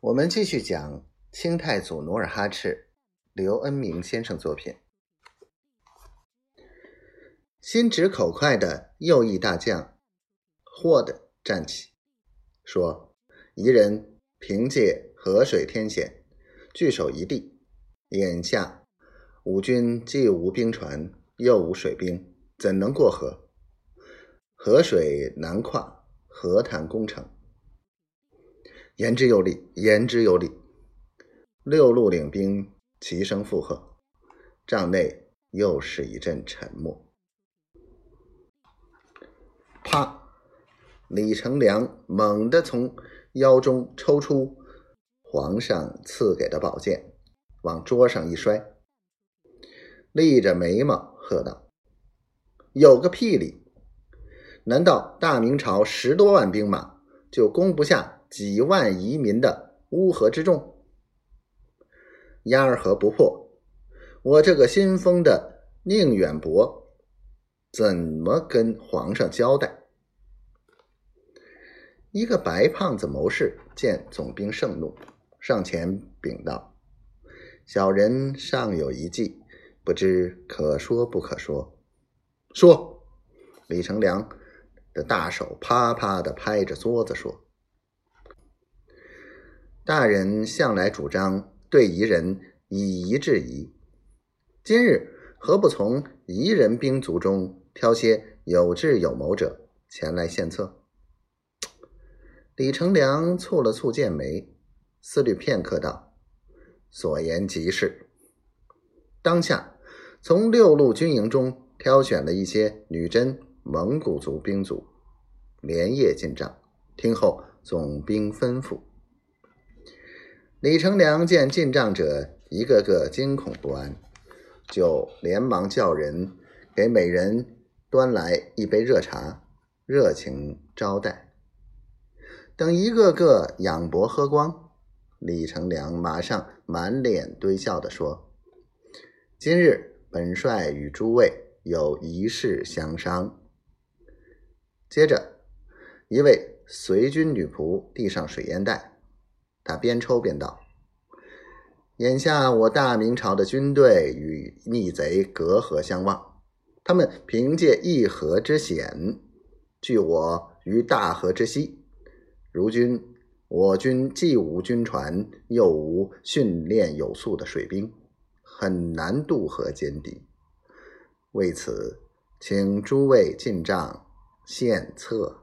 我们继续讲清太祖努尔哈赤，刘恩明先生作品。心直口快的右翼大将霍的站起说，彝人凭借河水天险，据守一地，眼下吾军既无兵船又无水兵，怎能过河？河水难跨，何谈攻城？言之有理，言之有理。六路领兵齐声附和，帐内又是一阵沉默。啪！李成梁猛地从腰中抽出皇上赐给的宝剑，往桌上一摔，立着眉毛喝道：“有个屁理！难道大明朝10多万兵马就攻不下几万彝民的乌合之众？鸭儿河不破，我这个新封的宁远伯怎么跟皇上交代？”一个白胖子谋士见总兵盛怒，上前禀道：“小人尚有一计，不知可说不可说。”“说！”李成梁的大手啪啪地拍着桌子说：“大人向来主张对彝人以夷制夷，今日何不从彝人兵卒中挑些有智有谋者前来献策？”李成梁蹙了蹙剑眉，思虑片刻道：“所言极是。”当下从六路军营中挑选了一些女真蒙古族兵卒，连夜进帐，听候总兵吩咐。李成梁见进帐者一个个惊恐不安，就连忙叫人给每人端来一杯热茶，热情招待。等一个个仰脖喝光，李成梁马上满脸堆笑地说：“今日本帅与诸位有一事相商。”接着一位随军女仆递上水烟袋，他边抽边道：“眼下我大明朝的军队与逆贼隔河相望，他们凭借一河之险，拒我于大河之西。如今我军既无军船，又无训练有素的水兵，很难渡河歼敌。为此，请诸位进帐献策。”